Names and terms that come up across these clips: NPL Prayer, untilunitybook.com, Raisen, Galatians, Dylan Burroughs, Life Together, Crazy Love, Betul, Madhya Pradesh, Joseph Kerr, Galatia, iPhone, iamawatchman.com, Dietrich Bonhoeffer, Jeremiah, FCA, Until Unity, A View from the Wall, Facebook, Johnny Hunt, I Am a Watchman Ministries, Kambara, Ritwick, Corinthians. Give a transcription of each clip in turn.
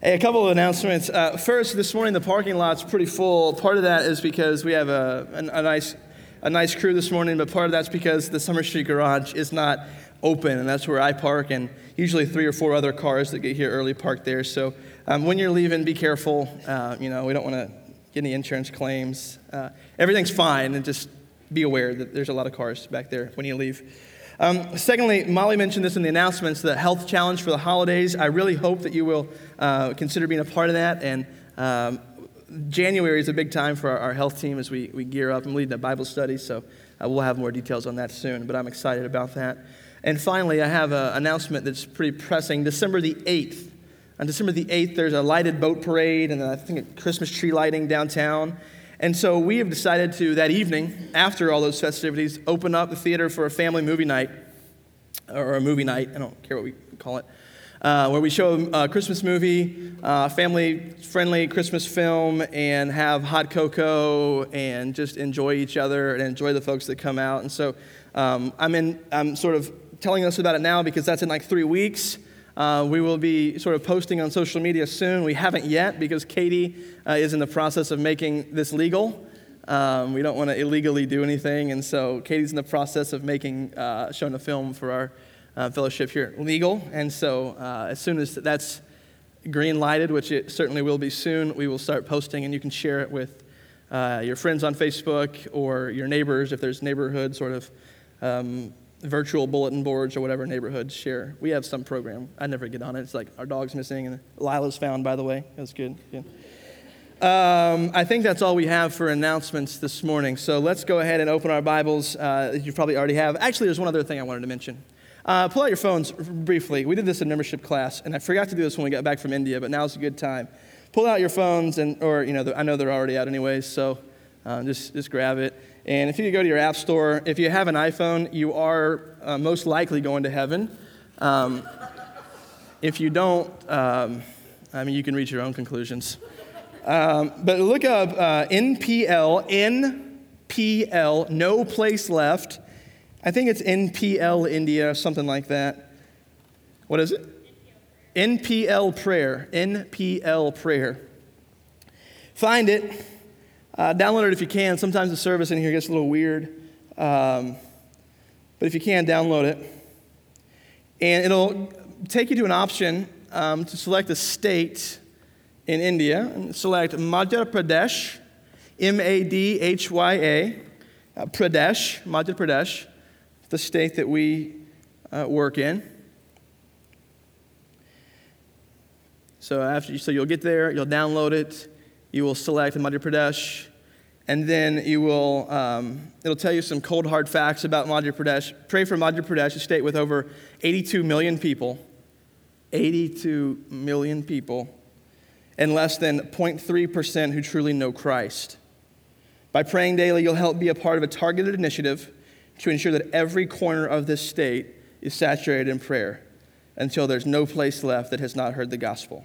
Hey, a couple of announcements. First, this morning the parking lot's pretty full. Part of that is because we have a nice crew this morning, but part of that's because the Summer Street garage is not open, and that's where I park, and usually 3 or 4 other cars that get here early park there. So when you're leaving, be careful. We don't want to get any insurance claims. Everything's fine, and just be aware that there's a lot of cars back there when you leave. Secondly, Molly mentioned this in the announcements, the health challenge for the holidays. I really hope that you will consider being a part of that. And January is a big time for our health team as we gear up and lead the Bible study. So we'll have more details on that soon, but I'm excited about that. And finally, I have an announcement that's pretty pressing. December the 8th. On December the 8th, there's a lighted boat parade and I think a Christmas tree lighting downtown. And so we have decided to, that evening, after all those festivities, open up the theater for a family movie night, or a movie night, I don't care what we call it, where we show a Christmas movie, family-friendly Christmas film, and have hot cocoa, and just enjoy each other, and enjoy the folks that come out. And so I'm sort of telling us about it now because that's in like 3 weeks. We will be sort of posting on social media soon. We haven't yet because Katie is in the process of making this legal. We don't want to illegally do anything, and so Katie's in the process of making showing a film for our fellowship here legal. And so as soon as that's green lighted, which it certainly will be soon, we will start posting, and you can share it with your friends on Facebook or your neighbors if there's neighborhood sort of virtual bulletin boards or whatever neighborhoods share. We have some program. I never get on it. It's like our dog's missing and Lila's found, by the way. That's good. I think that's all we have for announcements this morning. So let's go ahead and open our Bibles. You probably already have. Actually, there's one other thing I wanted to mention. Pull out your phones briefly. We did this in membership class, and I forgot to do this when we got back from India, but now's a good time. Pull out your phones, I know they're already out anyways, so just grab it. And if you go to your app store, if you have an iPhone, you are most likely going to heaven. If you don't, you can reach your own conclusions. But look up NPL, No Place Left. I think it's NPL India, something like that. What is it? NPL Prayer. Find it. Download it if you can. Sometimes the service in here gets a little weird. But if you can, download it. And it'll take you to an option to select a state in India. And select Madhya Pradesh, Madhya, Pradesh, Madhya Pradesh, the state that we work in. So you'll get there, you'll download it. You will select Madhya Pradesh, and then you will, it'll tell you some cold, hard facts about Madhya Pradesh. Pray for Madhya Pradesh, a state with over 82 million people, and less than 0.3% who truly know Christ. By praying daily, you'll help be a part of a targeted initiative to ensure that every corner of this state is saturated in prayer until there's no place left that has not heard the gospel.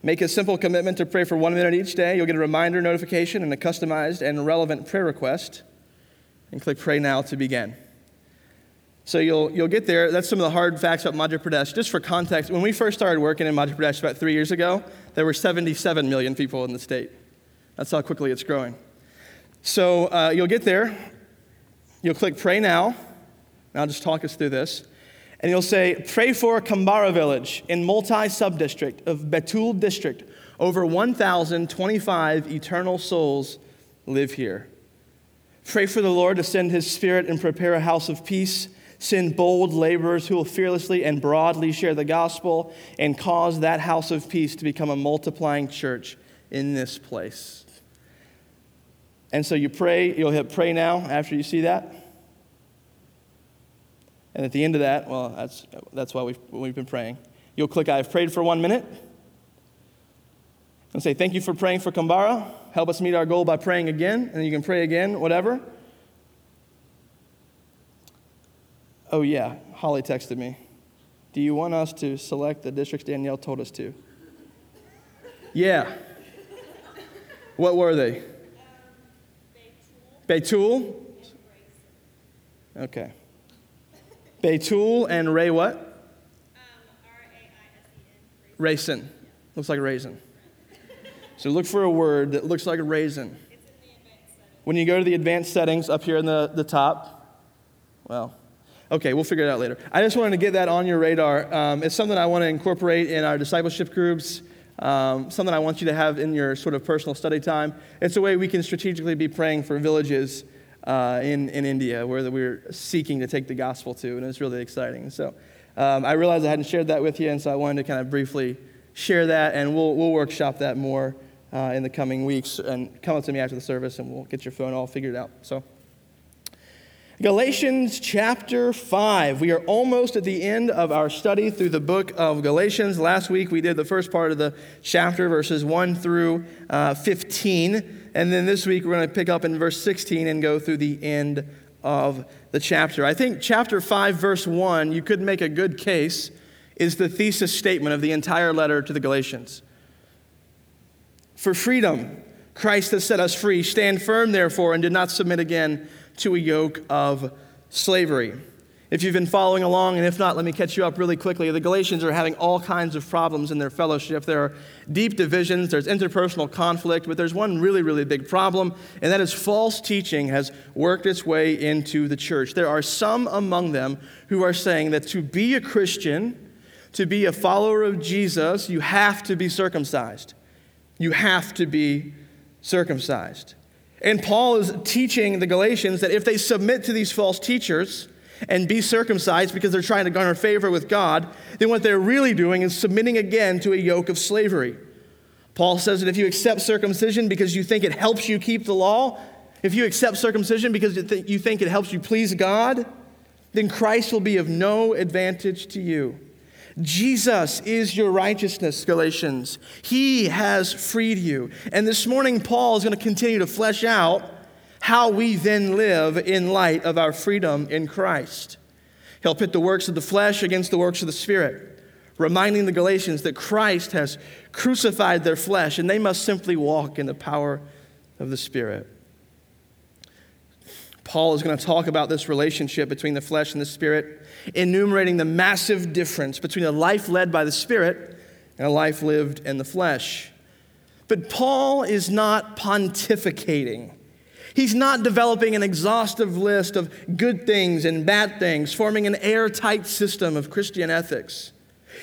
Make a simple commitment to pray for 1 minute each day. You'll get a reminder notification and a customized and relevant prayer request. And click Pray Now to begin. So you'll get there. That's some of the hard facts about Madhya Pradesh. Just for context, when we first started working in Madhya Pradesh about 3 years ago, there were 77 million people in the state. That's how quickly it's growing. So you'll get there. You'll click Pray Now. And I'll just talk us through this. And you'll say, pray for Kambara village in multi-subdistrict of Betul district. Over 1,025 eternal souls live here. Pray for the Lord to send his spirit and prepare a house of peace. Send bold laborers who will fearlessly and broadly share the gospel and cause that house of peace to become a multiplying church in this place. And so you pray, you'll hit pray now after you see that. And at the end of that, that's why we've been praying. You'll click I've prayed for 1 minute and say, thank you for praying for Kambara. Help us meet our goal by praying again. And you can pray again, whatever. Oh, yeah, Holly texted me. Do you want us to select the districts Danielle told us to? Yeah. What were they? Betul. Okay. Betul and Ray what? R-A-I-S-E-N. Raisen. Looks like a raisin. So look for a word that looks like a raisin. When you go to the advanced settings up here in the top, well, okay, we'll figure it out later. I just wanted to get that on your radar. It's something I want to incorporate in our discipleship groups, something I want you to have in your sort of personal study time. It's a way we can strategically be praying for villages in India where we're seeking to take the gospel to, and it's really exciting. So I realized I hadn't shared that with you, and so I wanted to kind of briefly share that, and we'll workshop that more in the coming weeks, and come up to me after the service, and we'll get your phone all figured out. So Galatians chapter 5. We are almost at the end of our study through the book of Galatians. Last week, we did the first part of the chapter, verses 1 through 15. And then this week, we're going to pick up in verse 16 and go through the end of the chapter. I think chapter 5, verse 1, you could make a good case, is the thesis statement of the entire letter to the Galatians. For freedom, Christ has set us free. Stand firm, therefore, and do not submit again to a yoke of slavery. If you've been following along, and if not, let me catch you up really quickly. The Galatians are having all kinds of problems in their fellowship. There are deep divisions, there's interpersonal conflict, but there's one really, really big problem, and that is false teaching has worked its way into the church. There are some among them who are saying that to be a Christian, to be a follower of Jesus, you have to be circumcised. You have to be circumcised. And Paul is teaching the Galatians that if they submit to these false teachers and be circumcised because they're trying to garner favor with God, then what they're really doing is submitting again to a yoke of slavery. Paul says that if you accept circumcision because you think it helps you keep the law, if you accept circumcision because you think it helps you please God, then Christ will be of no advantage to you. Jesus is your righteousness, Galatians. He has freed you. And this morning, Paul is going to continue to flesh out how we then live in light of our freedom in Christ. He'll pit the works of the flesh against the works of the Spirit, reminding the Galatians that Christ has crucified their flesh, and they must simply walk in the power of the Spirit. Paul is going to talk about this relationship between the flesh and the Spirit, enumerating the massive difference between a life led by the Spirit and a life lived in the flesh. But Paul is not pontificating. He's not developing an exhaustive list of good things and bad things, forming an airtight system of Christian ethics.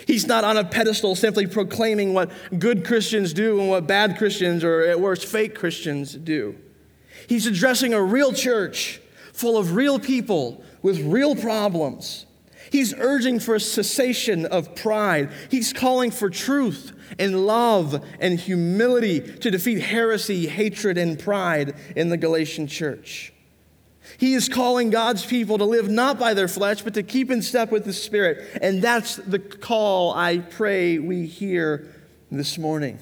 He's not on a pedestal simply proclaiming what good Christians do and what bad Christians, or at worst, fake Christians do. He's addressing a real church full of real people with real problems. He's urging for a cessation of pride. He's calling for truth and love and humility to defeat heresy, hatred, and pride in the Galatian church. He is calling God's people to live not by their flesh, but to keep in step with the Spirit. And that's the call I pray we hear this morning.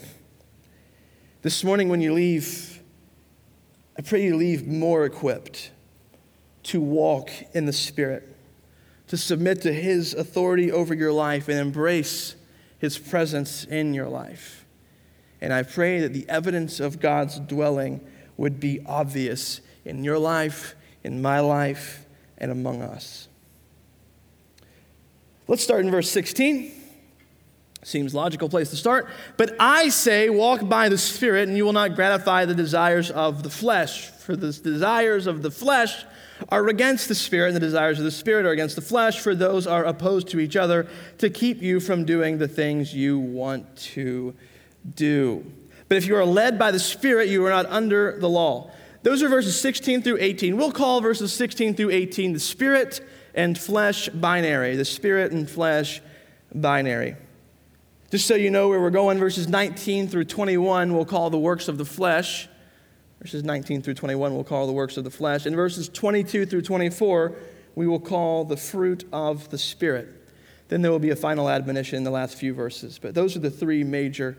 This morning when you leave, I pray you leave more equipped to walk in the Spirit, to submit to His authority over your life and embrace His presence in your life. And I pray that the evidence of God's dwelling would be obvious in your life, in my life, and among us. Let's start in verse 16. Seems a logical place to start. But I say, walk by the Spirit, and you will not gratify the desires of the flesh. For the desires of the flesh are against the Spirit, and the desires of the Spirit are against the flesh. For those are opposed to each other to keep you from doing the things you want to do. But if you are led by the Spirit, you are not under the law. Those are verses 16 through 18. We'll call verses 16 through 18 the Spirit and flesh binary. The Spirit and flesh binary. Just so you know where we're going, verses 19 through 21 we'll call the works of the flesh. Verses 19 through 21 we'll call the works of the flesh. And verses 22 through 24 we will call the fruit of the Spirit. Then there will be a final admonition in the last few verses. But those are the three major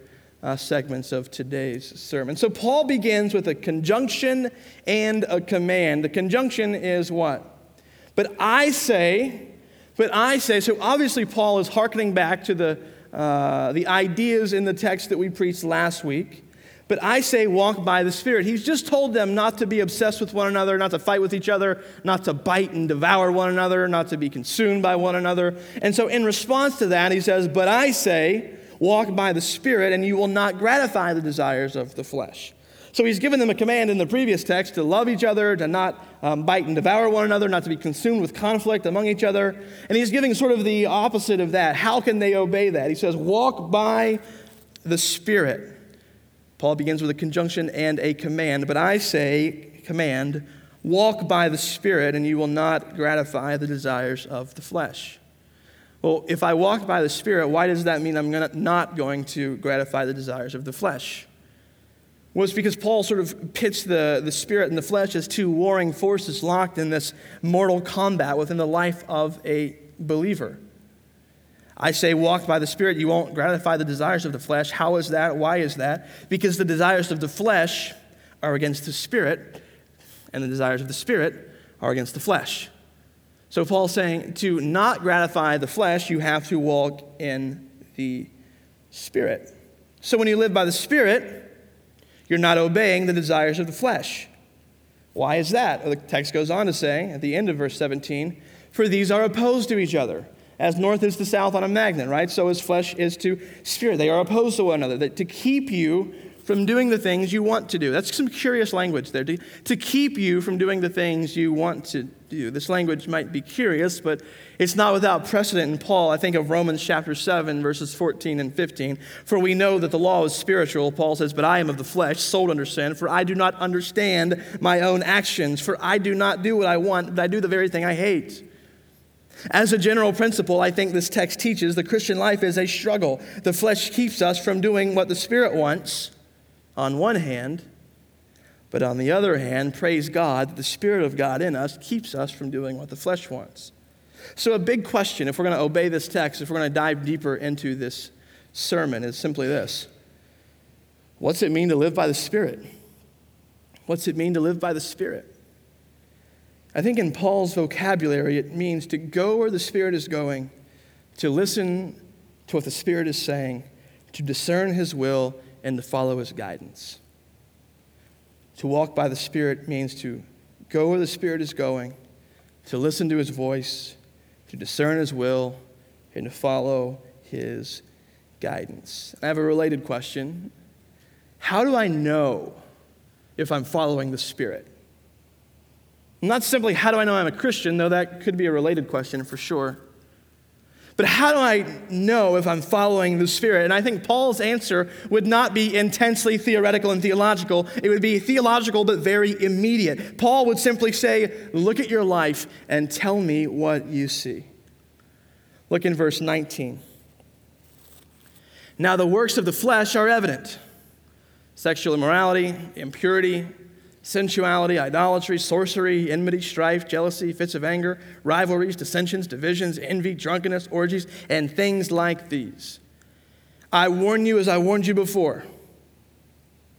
segments of today's sermon. So Paul begins with a conjunction and a command. The conjunction is what? But I say. So obviously Paul is hearkening back to the ideas in the text that we preached last week. But I say walk by the Spirit. He's just told them not to be obsessed with one another, not to fight with each other, not to bite and devour one another, not to be consumed by one another. And so in response to that, he says, but I say, Walk by the Spirit, and you will not gratify the desires of the flesh. So he's given them a command in the previous text to love each other, to not bite and devour one another, not to be consumed with conflict among each other. And he's giving sort of the opposite of that. How can they obey that? He says, walk by the Spirit. Paul begins with a conjunction and a command. But I say, command, walk by the Spirit, and you will not gratify the desires of the flesh. Well, if I walk by the Spirit, why does that mean I'm not going to gratify the desires of the flesh? Well, it's because Paul sort of pits the spirit and the flesh as two warring forces locked in this mortal combat within the life of a believer. I say, walk by the Spirit, you won't gratify the desires of the flesh. How is that? Why is that? Because the desires of the flesh are against the Spirit, and the desires of the Spirit are against the flesh. So Paul's saying, to not gratify the flesh, you have to walk in the Spirit. So when you live by the Spirit, you're not obeying the desires of the flesh. Why is that? The text goes on to say, at the end of verse 17, for these are opposed to each other, as north is to south on a magnet, right? So as flesh is to spirit. They are opposed to one another, that to keep you from doing the things you want to do. That's some curious language there. To keep you from doing the things you want to do. This language might be curious, but it's not without precedent in Paul. I think of Romans chapter 7, verses 14 and 15. For we know that the law is spiritual, Paul says, but I am of the flesh, sold under sin, for I do not understand my own actions, for I do not do what I want, but I do the very thing I hate. As a general principle, I think this text teaches the Christian life is a struggle. The flesh keeps us from doing what the Spirit wants, on one hand, but on the other hand, praise God that the Spirit of God in us keeps us from doing what the flesh wants. So a big question, if we're going to obey this text, if we're going to dive deeper into this sermon, is simply this. What's it mean to live by the Spirit? What's it mean to live by the Spirit? I think in Paul's vocabulary, it means to go where the Spirit is going, to listen to what the Spirit is saying, to discern His will, and to follow His guidance. To walk by the Spirit means to go where the Spirit is going, to listen to His voice, to discern His will, and to follow His guidance. I have a related question. How do I know if I'm following the Spirit? Not simply how do I know I'm a Christian, though that could be a related question for sure. But how do I know if I'm following the Spirit? And I think Paul's answer would not be intensely theoretical and theological. It would be theological but very immediate. Paul would simply say, look at your life and tell me what you see. Look in verse 19. Now the works of the flesh are evident. Sexual immorality, impurity, sensuality, idolatry, sorcery, enmity, strife, jealousy, fits of anger, rivalries, dissensions, divisions, envy, drunkenness, orgies, and things like these. I warn you as I warned you before,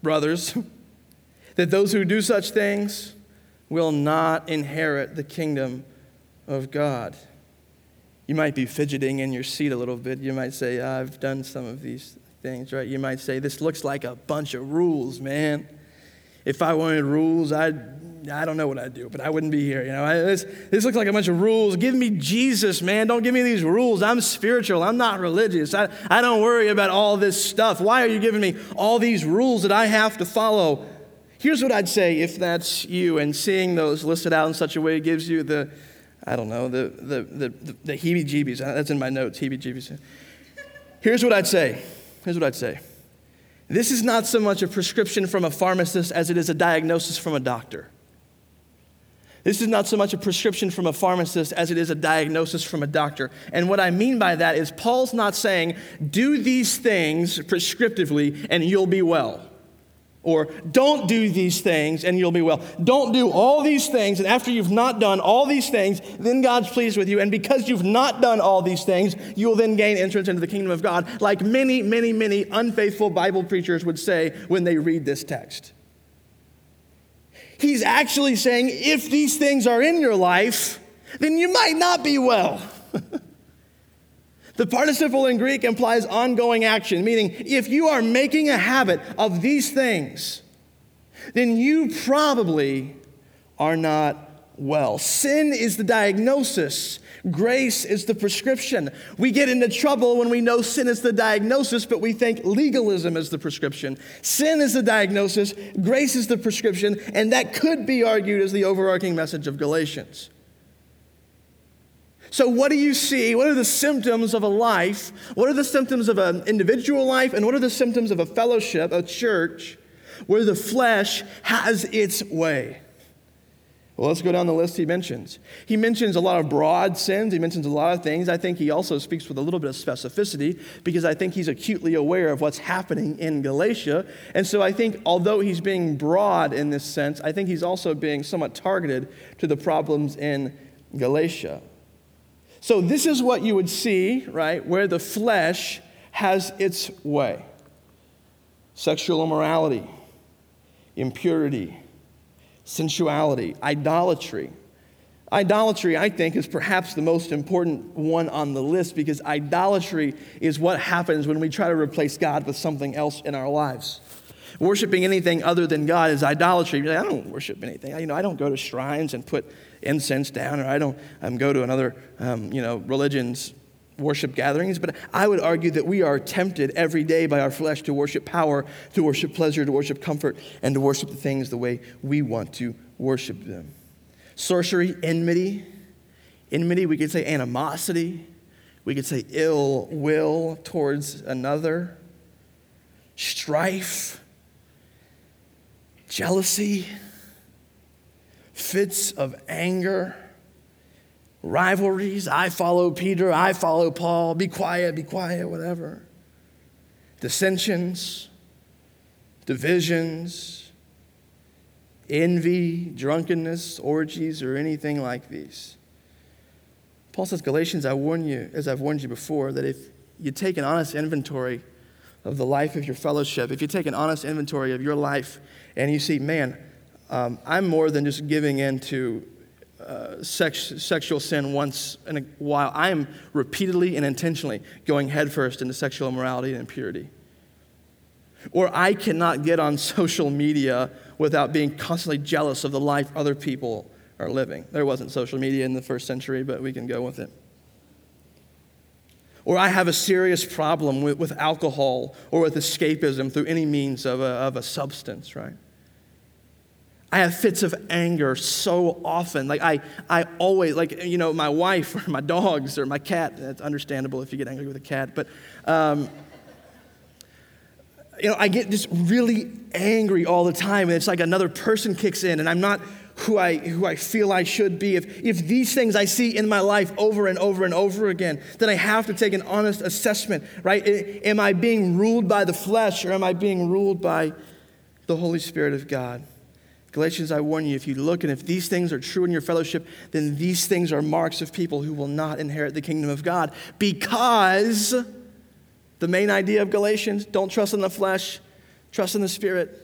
brothers, that those who do such things will not inherit the kingdom of God. You might be fidgeting in your seat a little bit. You might say, I've done some of these things, right? You might say, this looks like a bunch of rules, man. If I wanted rules, I don't know what I'd do, but I wouldn't be here. You know, this looks like a bunch of rules. Give me Jesus, man. Don't give me these rules. I'm spiritual. I'm not religious. I don't worry about all this stuff. Why are you giving me all these rules that I have to follow? Here's what I'd say if that's you, and seeing those listed out in such a way gives you the, I don't know, the heebie-jeebies. That's in my notes, heebie-jeebies. Here's what I'd say. This is not so much a prescription from a pharmacist as it is a diagnosis from a doctor. And what I mean by that is Paul's not saying, do these things prescriptively and you'll be well. Or don't do these things and you'll be well. Don't do all these things, and after you've not done all these things, then God's pleased with you. And because you've not done all these things, you'll then gain entrance into the kingdom of God, like many, many, many unfaithful Bible preachers would say when they read this text. He's actually saying, if these things are in your life, then you might not be well. The participle in Greek implies ongoing action, meaning if you are making a habit of these things, then you probably are not well. Sin is the diagnosis. Grace is the prescription. We get into trouble when we know sin is the diagnosis, but we think legalism is the prescription. Sin is the diagnosis. Grace is the prescription. And that could be argued as the overarching message of Galatians. So what do you see? What are the symptoms of a life? What are the symptoms of an individual life? And what are the symptoms of a fellowship, a church, where the flesh has its way? Well, let's go down the list he mentions. He mentions a lot of broad sins. He mentions a lot of things. I think he also speaks with a little bit of specificity because I think he's acutely aware of what's happening in Galatia. And so I think although he's being broad in this sense, I think he's also being somewhat targeted to the problems in Galatia. So this is what you would see, right, where the flesh has its way. Sexual immorality, impurity, sensuality, idolatry. Idolatry, I think, is perhaps the most important one on the list because idolatry is what happens when we try to replace God with something else in our lives. Worshipping anything other than God is idolatry. You're like, I don't worship anything. I don't go to shrines and put incense down, or I don't go to another religion's worship gatherings, but I would argue that we are tempted every day by our flesh to worship power, to worship pleasure, to worship comfort, and to worship the things the way we want to worship them. Sorcery, enmity, we could say animosity, we could say ill will towards another, strife, jealousy, fits of anger, rivalries, I follow Peter, I follow Paul, be quiet, whatever. Dissensions, divisions, envy, drunkenness, orgies, or anything like these. Paul says, Galatians, I warn you, as I've warned you before, that if you take an honest inventory of the life of your fellowship, if you take an honest inventory of your life and you see, man, I'm more than just giving in to sexual sin once in a while. I am repeatedly and intentionally going headfirst into sexual immorality and impurity. Or I cannot get on social media without being constantly jealous of the life other people are living. There wasn't social media in the first century, but we can go with it. Or I have a serious problem with alcohol or with escapism through any means of a substance, right? I have fits of anger so often. Like I always, my wife or my dogs or my cat. That's understandable if you get angry with a cat. But, I get just really angry all the time. And it's like another person kicks in and I'm not who I feel I should be. If these things I see in my life over and over and over again, then I have to take an honest assessment, right? Am I being ruled by the flesh or am I being ruled by the Holy Spirit of God? Galatians, I warn you, if you look and if these things are true in your fellowship, then these things are marks of people who will not inherit the kingdom of God, because the main idea of Galatians, don't trust in the flesh, trust in the Spirit.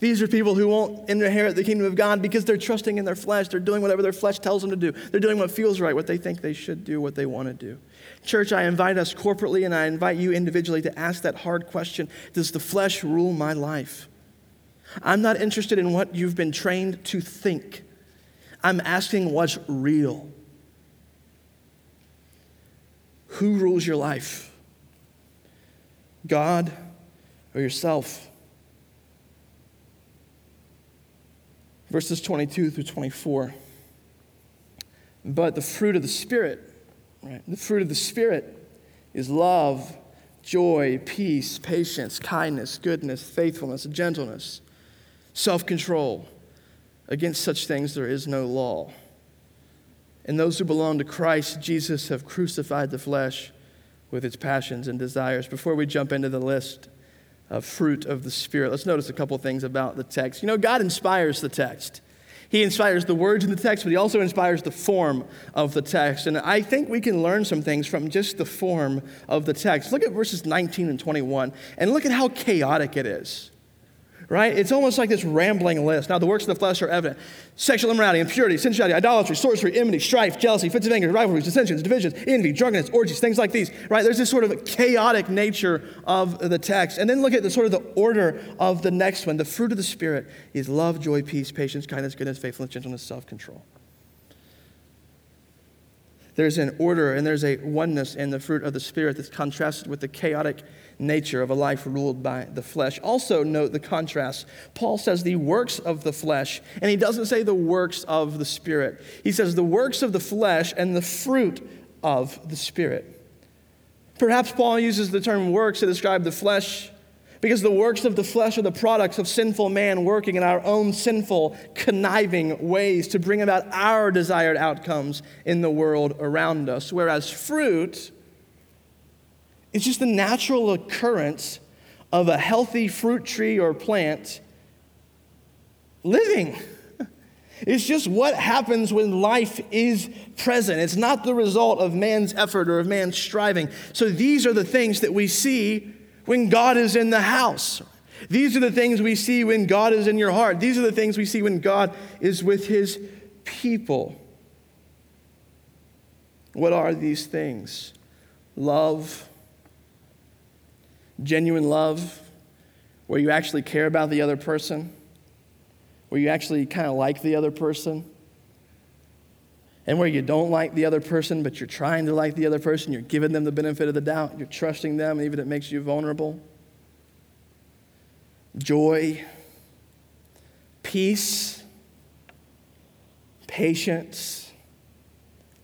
These are people who won't inherit the kingdom of God because they're trusting in their flesh. They're doing whatever their flesh tells them to do. They're doing what feels right, what they think they should do, what they want to do. Church, I invite us corporately and I invite you individually to ask that hard question, does the flesh rule my life? I'm not interested in what you've been trained to think. I'm asking what's real. Who rules your life? God or yourself? Verses 22 through 24. But the fruit of the Spirit, right? The fruit of the Spirit is love, joy, peace, patience, kindness, goodness, faithfulness, gentleness, self-control. Against such things there is no law. And those who belong to Christ Jesus have crucified the flesh with its passions and desires. Before we jump into the list of fruit of the Spirit, let's notice a couple things about the text. God inspires the text. He inspires the words in the text, but he also inspires the form of the text. And I think we can learn some things from just the form of the text. Look at verses 19 and 21, and look at how chaotic it is. Right? It's almost like this rambling list. Now, the works of the flesh are evident. Sexual immorality, impurity, sensuality, idolatry, sorcery, enmity, strife, jealousy, fits of anger, rivalries, dissensions, divisions, envy, drunkenness, orgies, things like these. Right? There's this sort of chaotic nature of the text. And then look at the sort of the order of the next one. The fruit of the Spirit is love, joy, peace, patience, kindness, goodness, faithfulness, gentleness, self-control. There's an order and there's a oneness in the fruit of the Spirit that's contrasted with the chaotic nature of a life ruled by the flesh. Also note the contrast. Paul says the works of the flesh, and he doesn't say the works of the Spirit. He says the works of the flesh and the fruit of the Spirit. Perhaps Paul uses the term works to describe the flesh because the works of the flesh are the products of sinful man working in our own sinful, conniving ways to bring about our desired outcomes in the world around us. Whereas fruit is just the natural occurrence of a healthy fruit tree or plant living. It's just what happens when life is present. It's not the result of man's effort or of man's striving. So these are the things that we see when God is in the house. These are the things we see when God is in your heart. These are the things we see when God is with his people. What are these things? Love, genuine love, where you actually care about the other person, where you actually kind of like the other person, and where you don't like the other person, but you're trying to like the other person, you're giving them the benefit of the doubt, you're trusting them, even if it makes you vulnerable. Joy, peace, patience,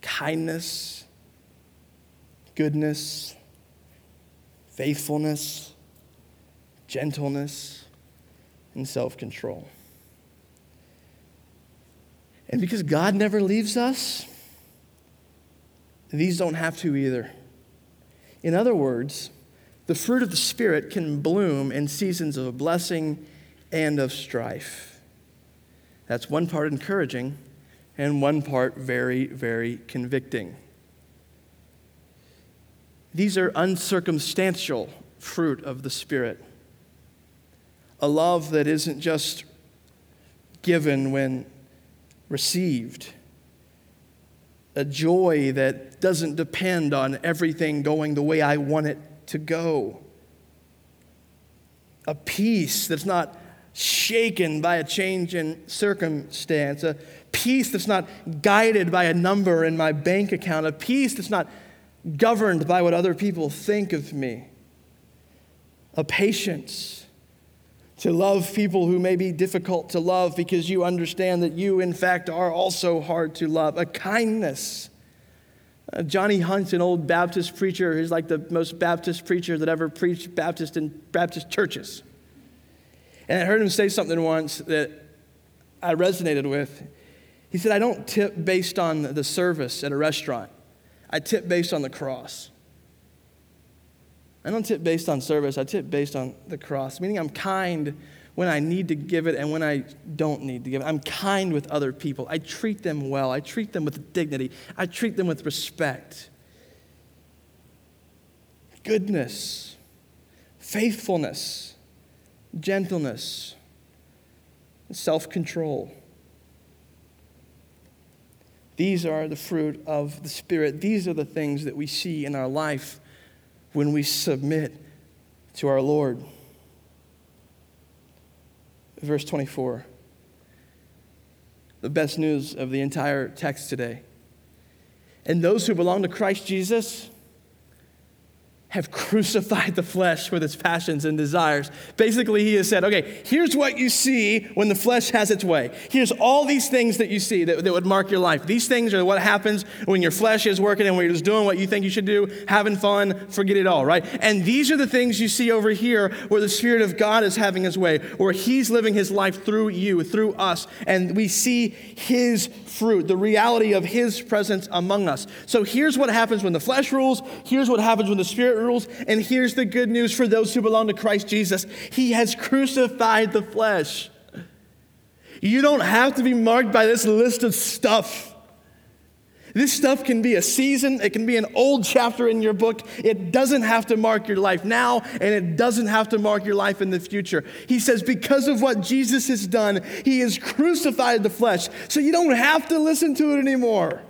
kindness, goodness, faithfulness, gentleness, and self-control. And because God never leaves us, these don't have to either. In other words, the fruit of the Spirit can bloom in seasons of blessing and of strife. That's one part encouraging and one part very, very convicting. These are uncircumstantial fruit of the Spirit. A love that isn't just given when received, a joy that doesn't depend on everything going the way I want it to go, a peace that's not shaken by a change in circumstance, a peace that's not guided by a number in my bank account, a peace that's not governed by what other people think of me, a patience to love people who may be difficult to love because you understand that you, in fact, are also hard to love. A kindness. Johnny Hunt, an old Baptist preacher, who's like the most Baptist preacher that ever preached Baptist in Baptist churches. And I heard him say something once that I resonated with. He said, I don't tip based on the service at a restaurant. I tip based on the cross. I don't tip based on service. I tip based on the cross, meaning I'm kind when I need to give it and when I don't need to give it. I'm kind with other people. I treat them well. I treat them with dignity. I treat them with respect. Goodness, faithfulness, gentleness, self-control. These are the fruit of the Spirit. These are the things that we see in our life when we submit to our Lord. Verse 24, the best news of the entire text today. And those who belong to Christ Jesus have crucified the flesh with its passions and desires. Basically, he has said, okay, here's what you see when the flesh has its way. Here's all these things that you see that would mark your life. These things are what happens when your flesh is working and when you're just doing what you think you should do, having fun, forget it all, right? And these are the things you see over here where the Spirit of God is having his way, where he's living his life through you, through us, and we see his fruit, the reality of his presence among us. So here's what happens when the flesh rules. Here's what happens when the Spirit rules, and here's the good news for those who belong to Christ Jesus. He has crucified the flesh. You don't have to be marked by this list of stuff. This stuff can be a season. It can be an old chapter in your book. It doesn't have to mark your life now, and it doesn't have to mark your life in the future. He says, because of what Jesus has done, he has crucified the flesh, so you don't have to listen to it anymore.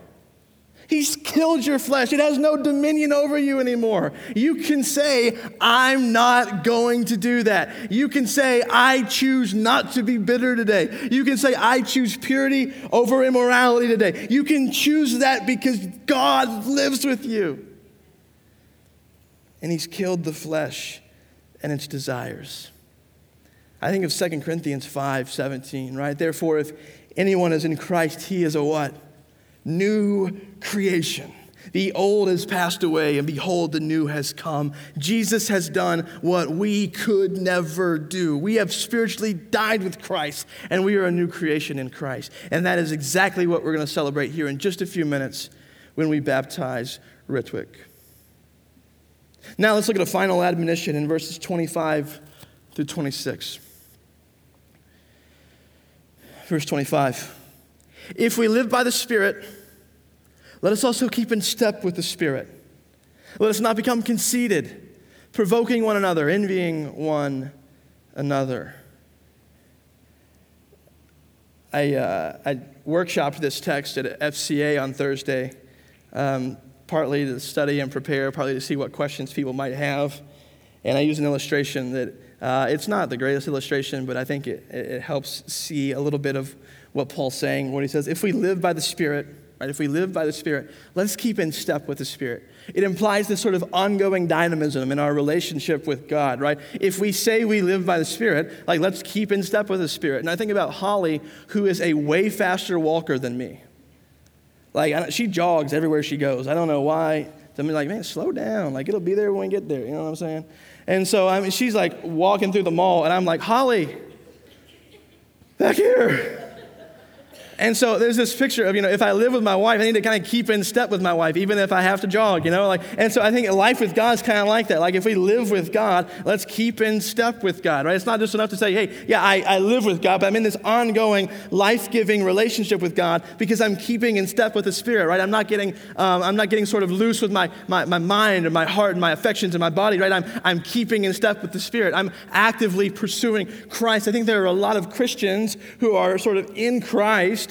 He's killed your flesh. It has no dominion over you anymore. You can say, I'm not going to do that. You can say, I choose not to be bitter today. You can say, I choose purity over immorality today. You can choose that because God lives with you. And he's killed the flesh and its desires. I think of 2 Corinthians 5:17, right? Therefore, if anyone is in Christ, he is a what? New creation. The old has passed away, and behold, the new has come. Jesus has done what we could never do. We have spiritually died with Christ, and we are a new creation in Christ. And that is exactly what we're going to celebrate here in just a few minutes when we baptize Ritwick. Now let's look at a final admonition in verses 25 through 26. Verse 25. If we live by the Spirit, let us also keep in step with the Spirit. Let us not become conceited, provoking one another, envying one another. I workshopped this text at FCA on Thursday, partly to study and prepare, partly to see what questions people might have. And I use an illustration that it's not the greatest illustration, but I think it helps see a little bit of what Paul's saying, what he says. If we live by the Spirit, right? If we live by the Spirit, let's keep in step with the Spirit. It implies this sort of ongoing dynamism in our relationship with God, right? If we say we live by the Spirit, like let's keep in step with the Spirit. And I think about Holly, who is a way faster walker than me. Like she jogs everywhere she goes. I don't know why. I'm like, man, slow down. Like it'll be there when we get there. You know what I'm saying? And so she's like walking through the mall, and I'm like, Holly, back here. And so there's this picture of, if I live with my wife, I need to kind of keep in step with my wife, even if I have to jog, And so I think life with God is kind of like that. Like if we live with God, let's keep in step with God, right? It's not just enough to say, hey, yeah, I live with God, but I'm in this ongoing, life-giving relationship with God because I'm keeping in step with the Spirit, right? I'm not getting sort of loose with my mind and my heart and my affections and my body, right? I'm keeping in step with the Spirit. I'm actively pursuing Christ. I think there are a lot of Christians who are sort of in Christ,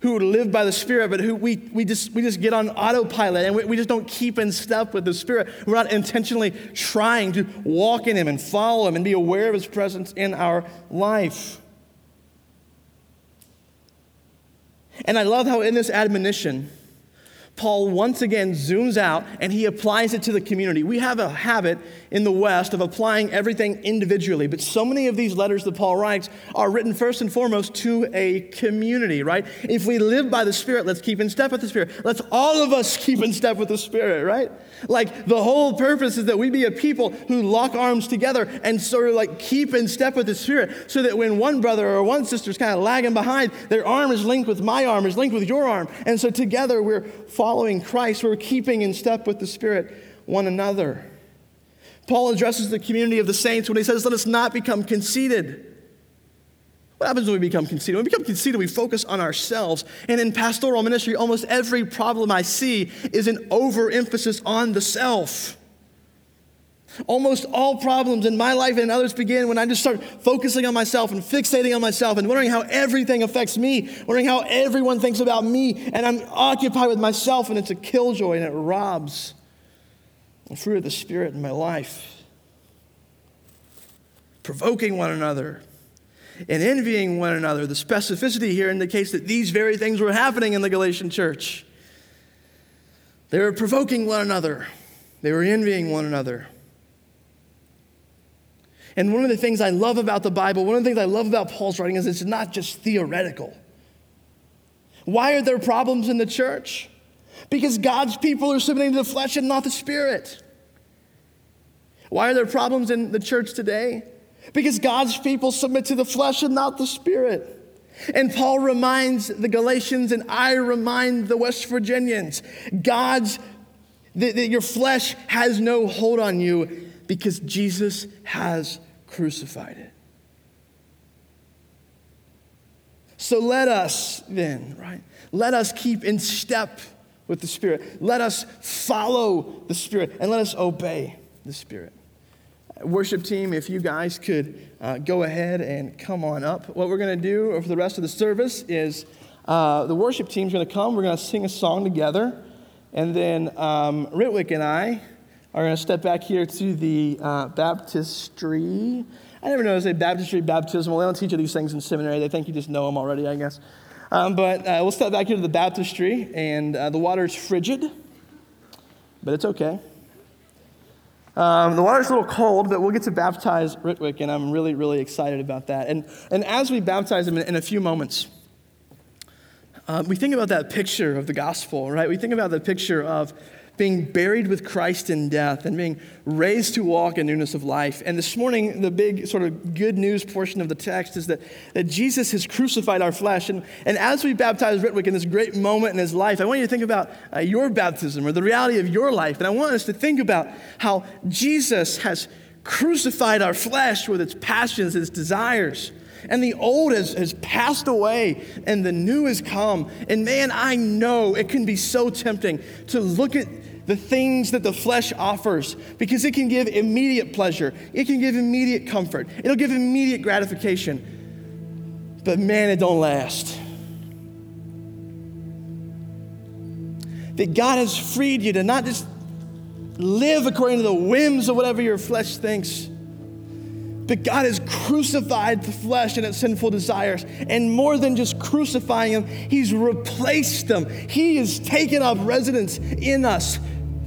who live by the Spirit, but who we just get on autopilot, and we just don't keep in step with the Spirit. We're not intentionally trying to walk in Him and follow Him and be aware of His presence in our life. And I love how in this admonition, Paul once again zooms out and he applies it to the community. We have a habit in the West of applying everything individually, but so many of these letters that Paul writes are written first and foremost to a community, right? If we live by the Spirit, let's keep in step with the Spirit. Let's all of us keep in step with the Spirit, right? Like the whole purpose is that we be a people who lock arms together and sort of like keep in step with the Spirit so that when one brother or one sister is kind of lagging behind, their arm is linked with my arm, is linked with your arm. And so together we're following Christ, we're keeping in step with the Spirit, one another. Paul addresses the community of the saints when he says, let us not become conceited. What happens when we become conceited? When we become conceited, we focus on ourselves. And in pastoral ministry, almost every problem I see is an overemphasis on the self. Almost all problems in my life and in others begin when I just start focusing on myself and fixating on myself and wondering how everything affects me, wondering how everyone thinks about me, and I'm occupied with myself, and it's a killjoy, and it robs the fruit of the Spirit in my life. Provoking one another and envying one another. The specificity here indicates that these very things were happening in the Galatian church. They were provoking one another. They were envying one another. And one of the things I love about the Bible, one of the things I love about Paul's writing is it's not just theoretical. Why are there problems in the church? Because God's people are submitting to the flesh and not the Spirit. Why are there problems in the church today? Because God's people submit to the flesh and not the Spirit. And Paul reminds the Galatians, and I remind the West Virginians, that your flesh has no hold on you, because Jesus has crucified it. So let us then, right? Let us keep in step with the Spirit. Let us follow the Spirit, and let us obey the Spirit. Worship team, if you guys could go ahead and come on up. What we're going to do for the rest of the service is the worship team's going to come. We're going to sing a song together. And then Ritwick and I are going to step back here to the baptistry. I never know how to say baptistry, baptismal. They don't teach you these things in seminary. They think you just know them already, I guess. But we'll step back here to the baptistry, and the water's frigid, but it's okay. The water's a little cold, but we'll get to baptize Ritwick, and I'm really, really excited about that. And as we baptize him in a few moments, we think about that picture of the gospel, right? We think about the picture of being buried with Christ in death and being raised to walk in newness of life. And this morning, the big sort of good news portion of the text is that Jesus has crucified our flesh. And as we baptize Ritwick in this great moment in his life, I want you to think about your baptism or the reality of your life. And I want us to think about how Jesus has crucified our flesh with its passions, its desires. And the old has passed away, and the new has come. And man, I know it can be so tempting to look at the things that the flesh offers, because it can give immediate pleasure. It can give immediate comfort. It'll give immediate gratification. But man, it don't last. That God has freed you to not just live according to the whims of whatever your flesh thinks, but God has crucified the flesh and its sinful desires. And more than just crucifying them, he's replaced them. He has taken up residence in us,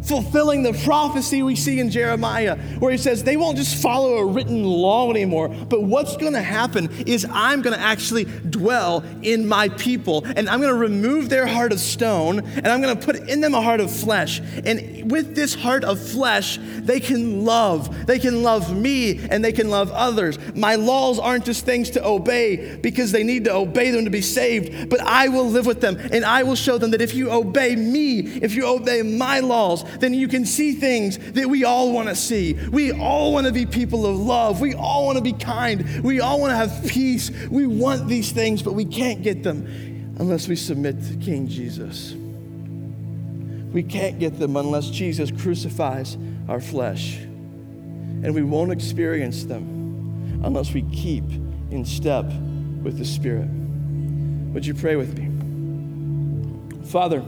fulfilling the prophecy we see in Jeremiah, where he says they won't just follow a written law anymore, but what's going to happen is I'm going to actually dwell in my people, and I'm going to remove their heart of stone, and I'm going to put in them a heart of flesh. And with this heart of flesh, they can love me, and they can love others. My laws aren't just things to obey because they need to obey them to be saved, but I will live with them, and I will show them that if you obey me, if you obey my laws, then you can see things that we all want to see. We all want to be people of love. We all want to be kind. We all want to have peace. We want these things, but we can't get them unless we submit to King Jesus. We can't get them unless Jesus crucifies our flesh. And we won't experience them unless we keep in step with the Spirit. Would you pray with me? Father,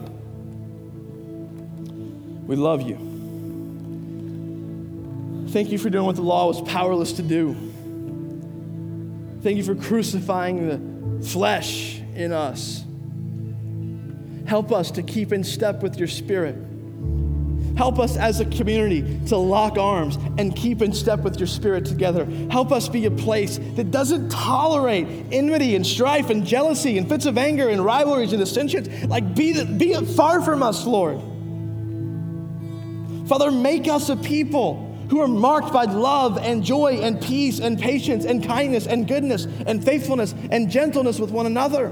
we love you. Thank you for doing what the law was powerless to do. Thank you for crucifying the flesh in us. Help us to keep in step with your Spirit. Help us as a community to lock arms and keep in step with your Spirit together. Help us be a place that doesn't tolerate enmity and strife and jealousy and fits of anger and rivalries and dissensions. Like, be it far from us, Lord. Father, make us a people who are marked by love and joy and peace and patience and kindness and goodness and faithfulness and gentleness with one another.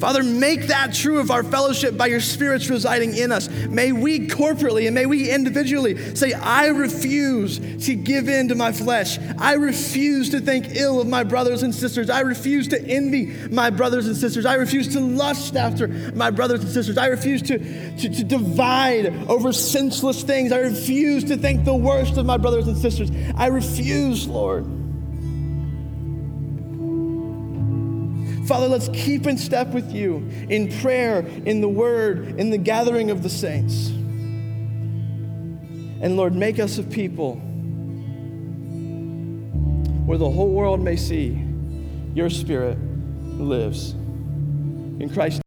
Father, make that true of our fellowship by your Spirit's residing in us. May we corporately and may we individually say, I refuse to give in to my flesh. I refuse to think ill of my brothers and sisters. I refuse to envy my brothers and sisters. I refuse to lust after my brothers and sisters. I refuse to divide over senseless things. I refuse to think the worst of my brothers and sisters. I refuse, Lord. Father, let's keep in step with you in prayer, in the word, in the gathering of the saints. And Lord, make us a people where the whole world may see your Spirit lives. In Christ.